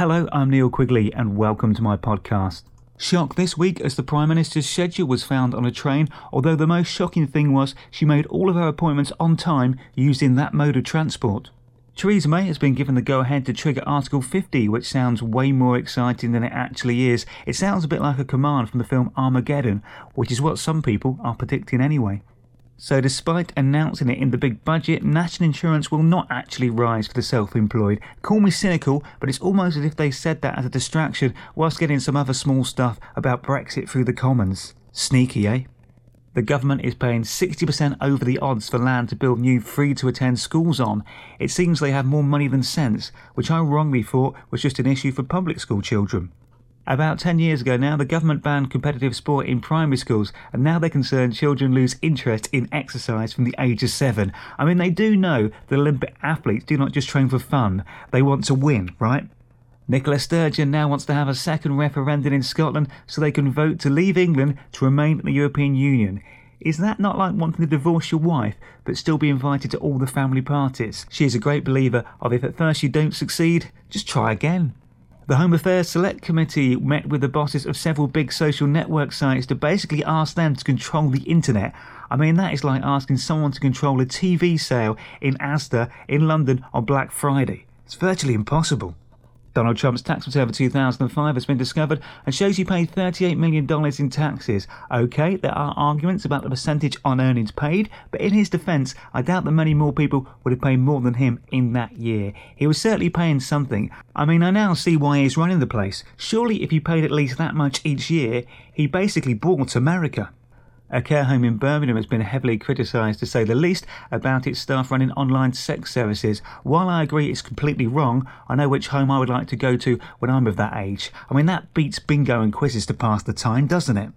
Hello, I'm Neil Quigley and welcome to my podcast. Shock this week as the Prime Minister's schedule was found on a train, although the most shocking thing was she made all of her appointments on time using that mode of transport. Theresa May has been given the go-ahead to trigger Article 50, which sounds way more exciting than it actually is. It sounds a bit like a command from the film Armageddon, which is what some people are predicting anyway. So despite announcing it in the big budget, national insurance will not actually rise for the self-employed. Call me cynical, but it's almost as if they said that as a distraction whilst getting some other small stuff about Brexit through the Commons. Sneaky, eh? The government is paying 60% over the odds for land to build new free-to-attend schools on. It seems they have more money than sense, which I wrongly thought was just an issue for public school children. About 10 years ago now, the government banned competitive sport in primary schools, and now they're concerned children lose interest in exercise from the age of 7. I mean, they do know that Olympic athletes do not just train for fun. They want to win, right? Nicola Sturgeon now wants to have a second referendum in Scotland so they can vote to leave England to remain in the European Union. Is that not like wanting to divorce your wife, but still be invited to all the family parties? She is a great believer of if at first you don't succeed, just try again. The Home Affairs Select Committee met with the bosses of several big social network sites to basically ask them to control the internet. I mean, that is like asking someone to control a TV sale in Asda in London on Black Friday. It's virtually impossible. Donald Trump's tax return for 2005 has been discovered and shows he paid $38 million in taxes. OK, there are arguments about the percentage on earnings paid, but in his defence, I doubt that many more people would have paid more than him in that year. He was certainly paying something. I mean, I now see why he's running the place. Surely if you paid at least that much each year, he basically bought America. A care home in Birmingham has been heavily criticised, to say the least, about its staff running online sex services. While I agree it's completely wrong, I know which home I would like to go to when I'm of that age. I mean, that beats bingo and quizzes to pass the time, doesn't it?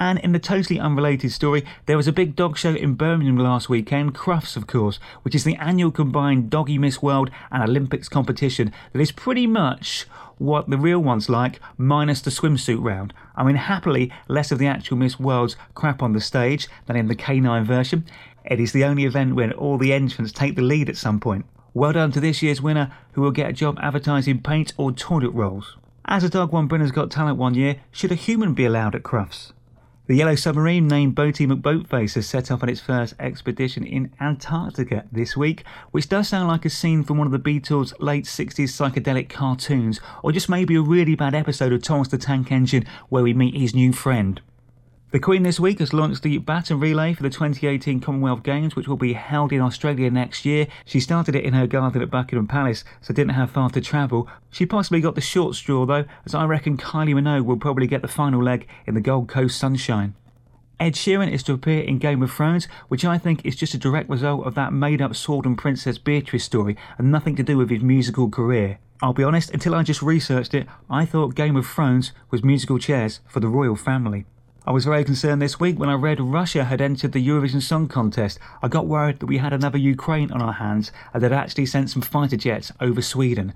And in a totally unrelated story, there was a big dog show in Birmingham last weekend, Crufts of course, which is the annual combined Doggy Miss World and Olympics competition that is pretty much what the real one's like, minus the swimsuit round. I mean, happily, less of the actual Miss World's crap on the stage than in the canine version. It is the only event when all the entrants take the lead at some point. Well done to this year's winner, who will get a job advertising paint or toilet rolls. As a dog won Britain's Got Talent one year, should a human be allowed at Crufts? The yellow submarine named Boaty McBoatface has set off on its first expedition in Antarctica this week, which does sound like a scene from one of the Beatles' late 60s psychedelic cartoons, or just maybe a really bad episode of Thomas the Tank Engine where we meet his new friend. The Queen this week has launched the baton relay for the 2018 Commonwealth Games, which will be held in Australia next year. She started it in her garden at Buckingham Palace, so didn't have far to travel. She possibly got the short straw though, as I reckon Kylie Minogue will probably get the final leg in the Gold Coast sunshine. Ed Sheeran is to appear in Game of Thrones, which I think is just a direct result of that made-up sword and Princess Beatrice story, and nothing to do with his musical career. I'll be honest, until I just researched it, I thought Game of Thrones was musical chairs for the royal family. I was very concerned this week when I read Russia had entered the Eurovision Song Contest. I got worried that we had another Ukraine on our hands and they'd actually sent some fighter jets over Sweden.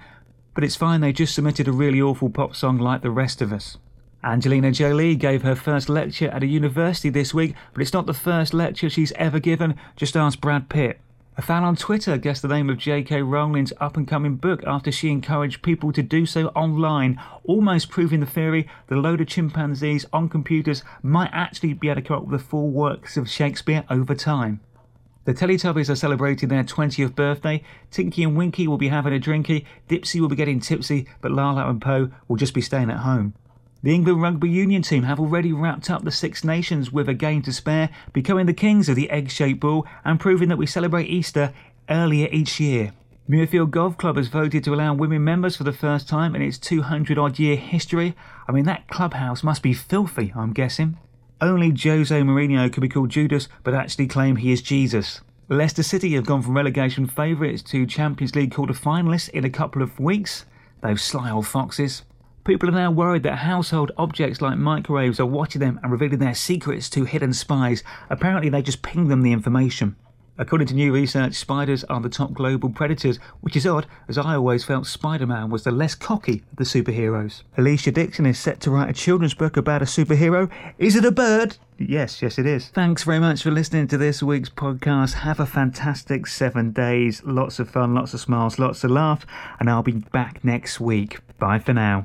But it's fine, they just submitted a really awful pop song like the rest of us. Angelina Jolie gave her first lecture at a university this week, but it's not the first lecture she's ever given, just ask Brad Pitt. A fan on Twitter guessed the name of J.K. Rowling's up-and-coming book after she encouraged people to do so online, almost proving the theory that a load of chimpanzees on computers might actually be able to come up with the full works of Shakespeare over time. The Teletubbies are celebrating their 20th birthday, Tinky and Winky will be having a drinky, Dipsy will be getting tipsy, but Lala and Po will just be staying at home. The England rugby union team have already wrapped up the Six Nations with a game to spare, becoming the kings of the egg-shaped ball and proving that we celebrate Easter earlier each year. Muirfield Golf Club has voted to allow women members for the first time in its 200-odd year history. I mean, that clubhouse must be filthy, I'm guessing. Only Jose Mourinho could be called Judas, but actually claim he is Jesus. Leicester City have gone from relegation favourites to Champions League quarter-finalists in a couple of weeks. Those sly old foxes. People are now worried that household objects like microwaves are watching them and revealing their secrets to hidden spies. Apparently they just ping them the information. According to new research, spiders are the top global predators, which is odd as I always felt Spider-Man was the less cocky of the superheroes. Alicia Dixon is set to write a children's book about a superhero. Is it a bird? Yes, it is. Thanks very much for listening to this week's podcast. Have a fantastic 7 days. Lots of fun, lots of smiles, lots of laugh, and I'll be back next week. Bye for now.